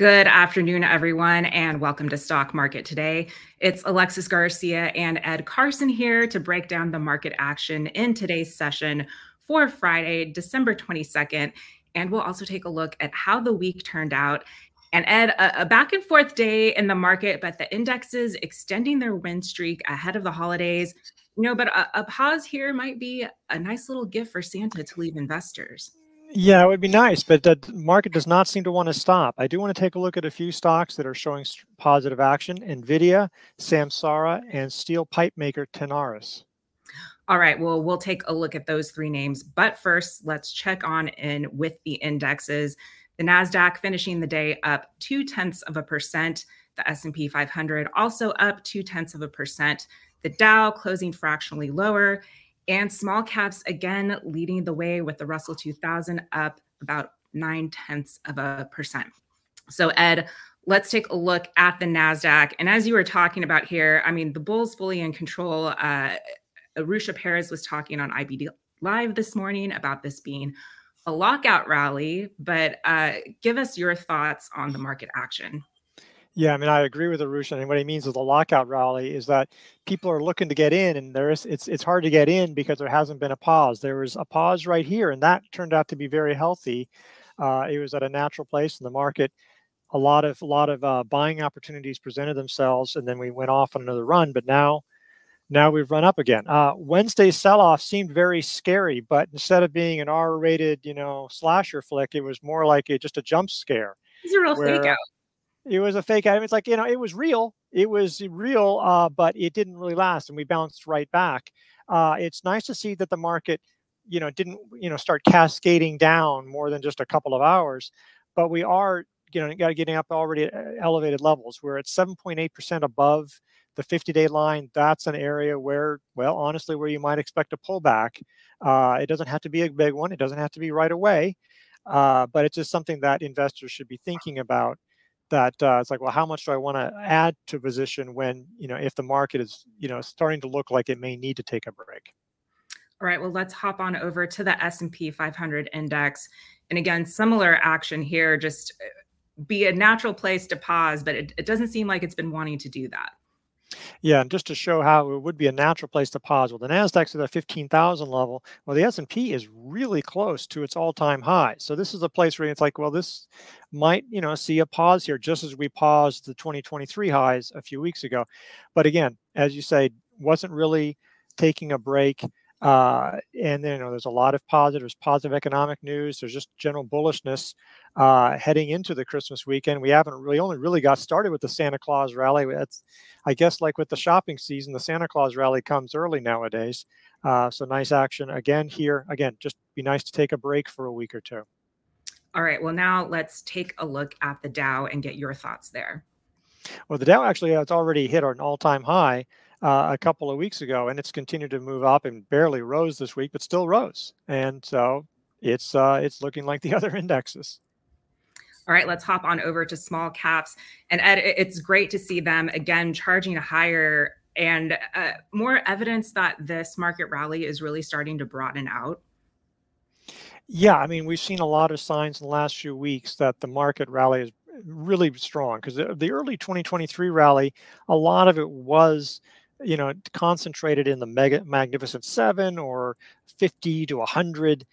Good afternoon, everyone, and welcome to Stock Market Today. It's Alexis Garcia and Ed Carson here to break down the market action in today's session for Friday, December 22nd. And we'll also take a look at how the week turned out. And Ed, a back and forth day in the market, but the indexes extending their win streak ahead of the holidays. You know, but a pause here might be a nice little gift for Santa to leave investors. Yeah, it would be nice, but the market does not seem to want to stop. I do want to take a look at a few stocks that are showing positive action: Nvidia, Samsara, and steel pipe maker Tenaris. All right, well, we'll take a look at those three names, but first, let's check on in with the indexes. The NASDAQ finishing the day up 0.2%. The S&P 500 also up 0.2%. The Dow closing fractionally lower. And small caps, again, leading the way with the Russell 2000 up about 0.9%. So, Ed, let's take a look at the NASDAQ. And as you were talking about here, I mean, the bull's fully in control. Arusha Perez was talking on IBD Live this morning about this being a lockout rally. But give us your thoughts on the market action. Yeah, I mean, I agree with Arusha. And what he means with the lockout rally is that people are looking to get in, and it's hard to get in because there hasn't been a pause. There was a pause right here, and that turned out to be very healthy. It was at a natural place in the market. A lot of buying opportunities presented themselves, and then we went off on another run. But now we've run up again. Wednesday's sell-off seemed very scary, but instead of being an R-rated, you know, slasher flick, it was more like just a jump scare. It's a real fake out. It was a fake out. It's like, you know, it was real. It was real, but it didn't really last, and we bounced right back. It's nice to see that the market, you know, didn't, you know, start cascading down more than just a couple of hours. But we are, you know, getting up already at elevated levels. We're at 7.8% above the 50-day line. That's an area where, well, honestly, where you might expect a pullback. It doesn't have to be a big one. It doesn't have to be right away. But it's just something that investors should be thinking about. That it's like, well, how much do I want to add to a position when, you know, if the market is, you know, starting to look like it may need to take a break? All right, well, let's hop on over to the S&P 500 index. And again, similar action here, just be a natural place to pause, but it doesn't seem like it's been wanting to do that. Yeah, and just to show how it would be a natural place to pause, well, the NASDAQ's at a 15,000 level. Well, the S&P is really close to its all-time high. So this is a place where it's like, well, this might, you know, see a pause here, just as we paused the 2023 highs a few weeks ago. But again, as you say, wasn't really taking a break. And then, you know, there's a lot of positive economic news. There's just general bullishness heading into the Christmas weekend. We haven't only really got started with the Santa Claus rally. That's, I guess, like with the shopping season, the Santa Claus rally comes early nowadays. So nice action again here. Again, just be nice to take a break for a week or two. All right. Well, now let's take a look at the Dow and get your thoughts there. Well, the Dow actually has already hit an all-time high a couple of weeks ago, and it's continued to move up and barely rose this week, but still rose. And so it's looking like the other indexes. All right, let's hop on over to small caps. And Ed, it's great to see them again charging higher, and more evidence that this market rally is really starting to broaden out. Yeah, I mean, we've seen a lot of signs in the last few weeks that the market rally is really strong, because the early 2023 rally, a lot of it was, you know, concentrated in the Magnificent Seven or 50 to 100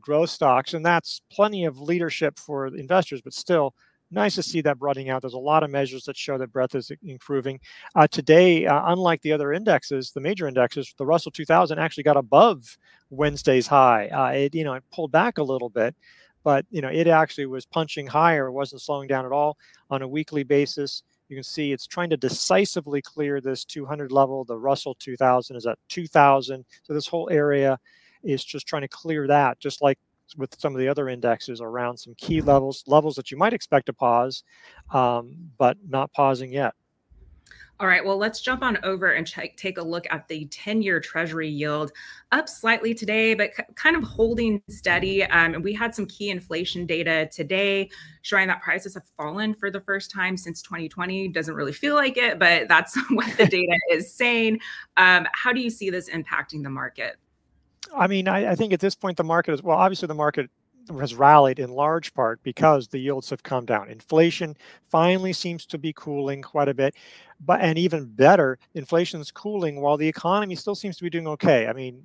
growth stocks. And that's plenty of leadership for investors, but still nice to see that broadening out. There's a lot of measures that show that breadth is improving. Today, unlike the other indexes, the major indexes, the Russell 2000 actually got above Wednesday's high. It pulled back a little bit, but, you know, it actually was punching higher. It wasn't slowing down at all. On a weekly basis, you can see it's trying to decisively clear this 200 level. The Russell 2000 is at 2,000. So this whole area is just trying to clear that, just like with some of the other indexes, around some key levels that you might expect to pause, but not pausing yet. All right, well, let's jump on over and take a look at the 10-year Treasury yield, up slightly today, but kind of holding steady. And we had some key inflation data today showing that prices have fallen for the first time since 2020. Doesn't really feel like it, but that's what the data is saying. How do you see this impacting the market? I mean, I think at this point, the market is, well, obviously the market has rallied in large part because the yields have come down. Inflation finally seems to be cooling quite a bit, but, and even better, inflation's cooling while the economy still seems to be doing okay. I mean,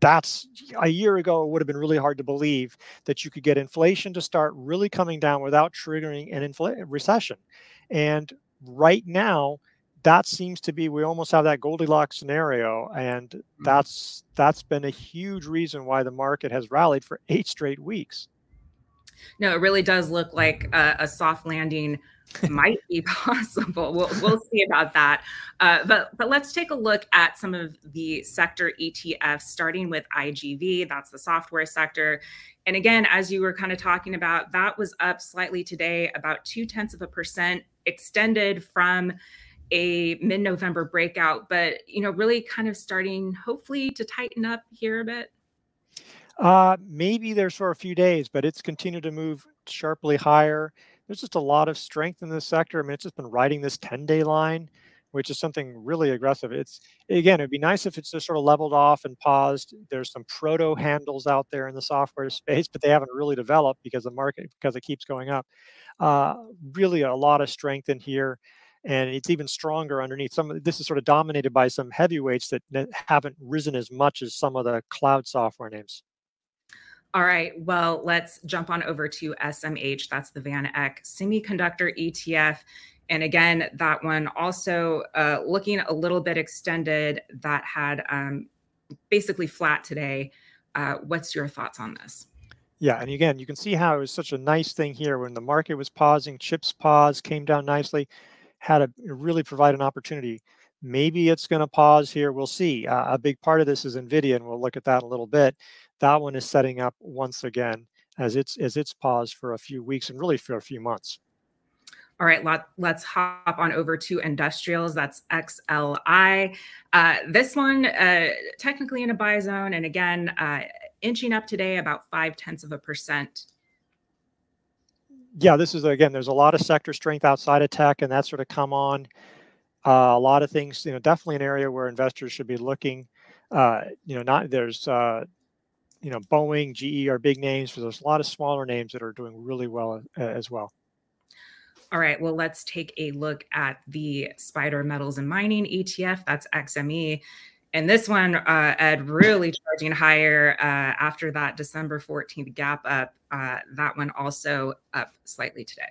that's a year ago, it would have been really hard to believe that you could get inflation to start really coming down without triggering an recession. And right now, that seems to be, we almost have that Goldilocks scenario. And that's been a huge reason why the market has rallied for 8 straight weeks. No, it really does look like a soft landing might be possible. We'll see about that. But let's take a look at some of the sector ETFs, starting with IGV. That's the software sector. And again, as you were kind of talking about, that was up slightly today, about 0.2%, extended from a mid-November breakout, but, you know, really kind of starting hopefully to tighten up here a bit. Maybe there's for a few days, but it's continued to move sharply higher. There's just a lot of strength in this sector. I mean, it's just been riding this 10-day line, which is something really aggressive. It's, again, it'd be nice if it's just sort of leveled off and paused. There's some proto handles out there in the software space, but they haven't really developed because the market, because it keeps going up. Really a lot of strength in here. And it's even stronger underneath. This is sort of dominated by some heavyweights that haven't risen as much as some of the cloud software names. All right, well, let's jump on over to SMH. That's the VanEck Semiconductor ETF. And again, that one also looking a little bit extended, that had basically flat today. What's your thoughts on this? Yeah, and again, you can see how it was such a nice thing here when the market was pausing, chips paused, came down nicely, had to really provide an opportunity. Maybe it's going to pause here. We'll see. A big part of this is Nvidia, and we'll look at that in a little bit. That one is setting up once again as it's paused for a few weeks and really for a few months. All right, let's hop on over to industrials. That's XLI. This one technically in a buy zone, and again inching up today about 0.5%. Yeah, this is, again, there's a lot of sector strength outside of tech, and that's sort of come on. A lot of things, you know, definitely an area where investors should be looking. You know, not there's, you know, Boeing, GE are big names, but there's a lot of smaller names that are doing really well as well. All right, well, let's take a look at the Spider Metals and Mining ETF. That's XME. And this one, Ed, really charging higher after that December 14th gap up. That one also up slightly today.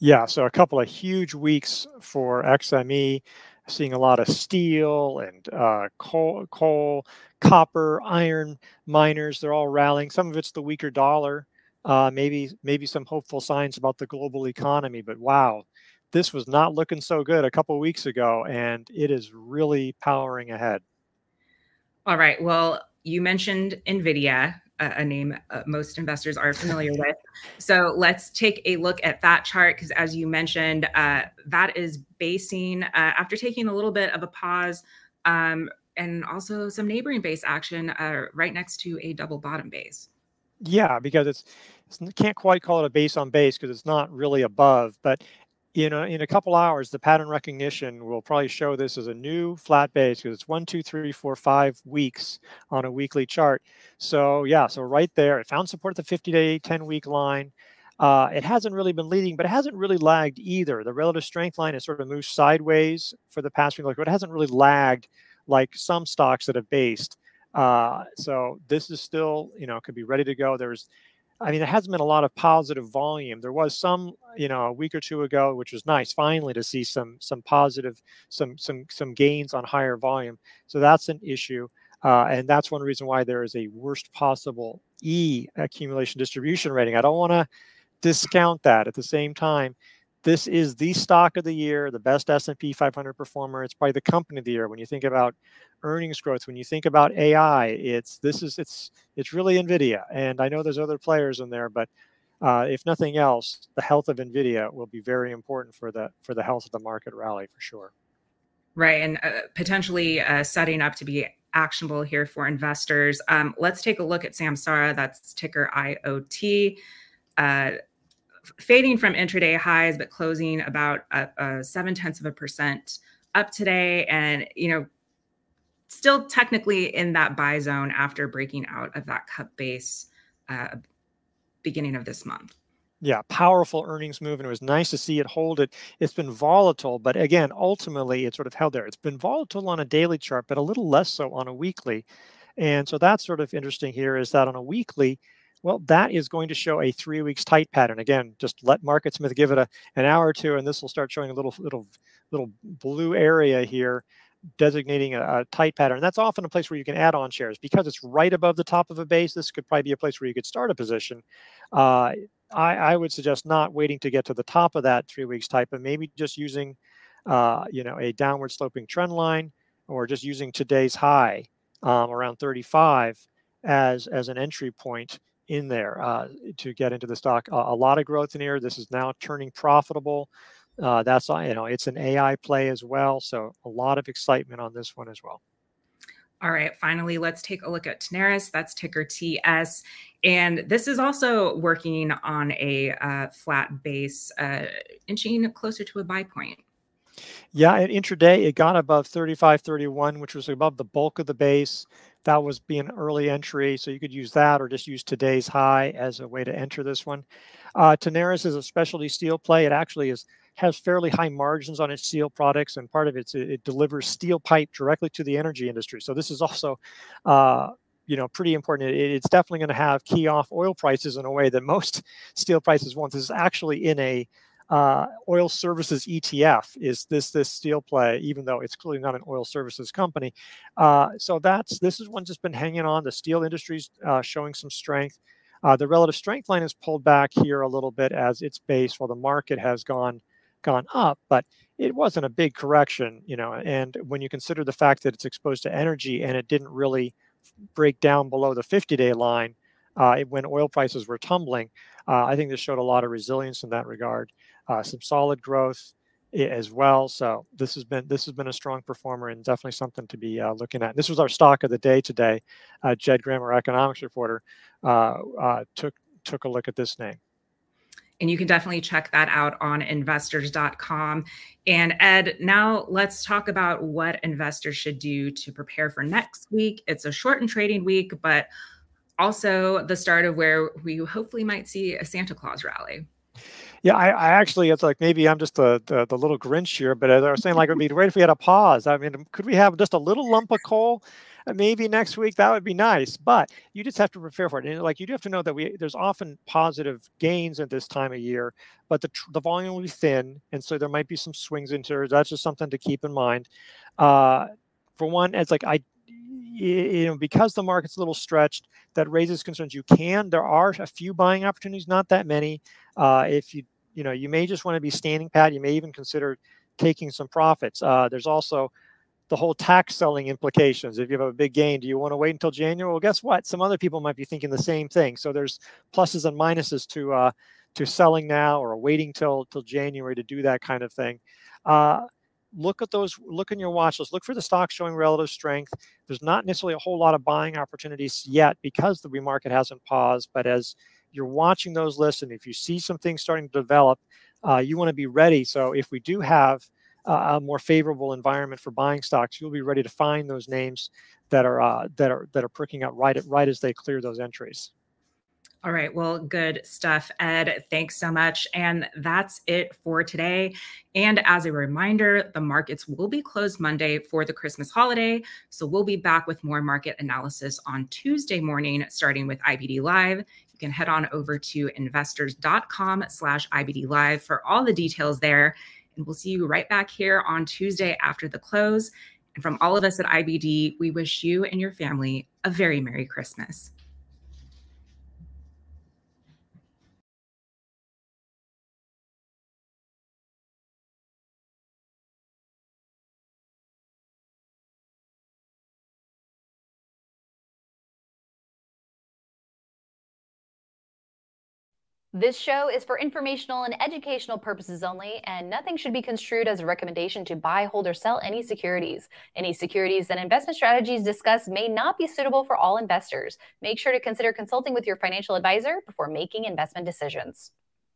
Yeah, so a couple of huge weeks for XME, seeing a lot of steel and coal, copper, iron miners. They're all rallying. Some of it's the weaker dollar, maybe some hopeful signs about the global economy. But wow, this was not looking so good a couple of weeks ago, and it is really powering ahead. All right. Well, you mentioned NVIDIA, a name most investors are familiar with. So let's take a look at that chart, because as you mentioned, that is basing, after taking a little bit of a pause, and also some neighboring base action right next to a double bottom base. Yeah, because it's can't quite call it a base on base because it's not really above, but you know, in a couple hours, the pattern recognition will probably show this as a new flat base because it's 1, 2, 3, 4, 5 weeks on a weekly chart. So yeah, so right there, it found support at the 50-day, 10-week line. It hasn't really been leading, but it hasn't really lagged either. The relative strength line has sort of moved sideways for the past week, but it hasn't really lagged like some stocks that have based. So this is still, you know, could be ready to go. I mean, there hasn't been a lot of positive volume. There was some, you know, a week or two ago, which was nice, finally, to see some positive, some gains on higher volume. So that's an issue. And that's one reason why there is a worst possible E accumulation distribution rating. I don't want to discount that. At the same time, this is the stock of the year, the best S&P 500 performer. It's probably the company of the year. When you think about earnings growth, when you think about AI, it's really NVIDIA. And I know there's other players in there, but if nothing else, the health of NVIDIA will be very important for the health of the market rally for sure. Right, and potentially setting up to be actionable here for investors. Let's take a look at Samsara. That's ticker IOT. Fading from intraday highs, but closing about 0.7% up today. And, you know, still technically in that buy zone after breaking out of that cup base beginning of this month. Yeah, powerful earnings move, and it was nice to see it hold it. It's been volatile, but again, ultimately, it sort of held there. It's been volatile on a daily chart, but a little less so on a weekly. And so that's sort of interesting here is that on a weekly, well, that is going to show a 3 weeks tight pattern. Again, just let MarketSmith give it an hour or two, and this will start showing a little blue area here, designating a tight pattern. That's often a place where you can add on shares because it's right above the top of a base. This could probably be a place where you could start a position. I would suggest not waiting to get to the top of that 3 weeks type, but maybe just using, a downward sloping trend line, or just using today's high around 35 as an entry point in there to get into the stock. A lot of growth in here. This is now turning profitable. That's, it's an AI play as well. So a lot of excitement on this one as well. All right. Finally, let's take a look at Tenaris. That's ticker TS. And this is also working on a flat base, inching closer to a buy point. Yeah. And intraday, it got above 35.31, which was above the bulk of the base. That was being early entry. So you could use that or just use today's high as a way to enter this one. Tenaris is a specialty steel play. It actually has fairly high margins on its steel products, and part of it delivers steel pipe directly to the energy industry. So this is also, pretty important. It's definitely going to have key off oil prices in a way that most steel prices won't. This is actually in a oil services ETF. Is this steel play, even though it's clearly not an oil services company. So this is one that's been hanging on. The steel industry's showing some strength. The relative strength line has pulled back here a little bit as its base, while the market has gone up, but it wasn't a big correction, and when you consider the fact that it's exposed to energy and it didn't really break down below the 50-day line when oil prices were tumbling, I think this showed a lot of resilience in that regard, some solid growth as well. So this has been a strong performer and definitely something to be looking at. And this was our stock of the day today. Jed Graham, our economics reporter, took a look at this name. And you can definitely check that out on investors.com. And Ed, now let's talk about what investors should do to prepare for next week. It's a shortened trading week, but also the start of where we hopefully might see a Santa Claus rally. Yeah, I actually, it's like maybe I'm just the little Grinch here, but as I was saying, like, it would be great if we had a pause. I mean, could we have just a little lump of coal? Maybe next week, that would be nice, but you just have to prepare for it. And like, you do have to know that there's often positive gains at this time of year, but the volume will be thin. And so there might be some swings into it. That's just something to keep in mind. For one, it's like, because the market's a little stretched, that raises concerns. There are a few buying opportunities, not that many. If you may just want to be standing pat, you may even consider taking some profits. There's also the whole tax selling implications. If you have a big gain, do you want to wait until January? Well, guess what? Some other people might be thinking the same thing. So there's pluses and minuses to selling now or waiting till January to do that kind of thing. Look at those. Look in your watch list. Look for the stocks showing relative strength. There's not necessarily a whole lot of buying opportunities yet because the market hasn't paused. But as you're watching those lists, and if you see some things starting to develop, you want to be ready. So if we do have a more favorable environment for buying stocks, you'll be ready to find those names that are pricking up right as they clear those entries. All right. Well, good stuff, Ed. Thanks so much. And that's it for today. And as a reminder, the markets will be closed Monday for the Christmas holiday. So we'll be back with more market analysis on Tuesday morning, starting with IBD Live. You can head on over to investors.com/IBD Live for all the details there. And we'll see you right back here on Tuesday after the close. And from all of us at IBD, we wish you and your family a very Merry Christmas. This show is for informational and educational purposes only, and nothing should be construed as a recommendation to buy, hold, or sell any securities. Any securities and investment strategies discussed may not be suitable for all investors. Make sure to consider consulting with your financial advisor before making investment decisions.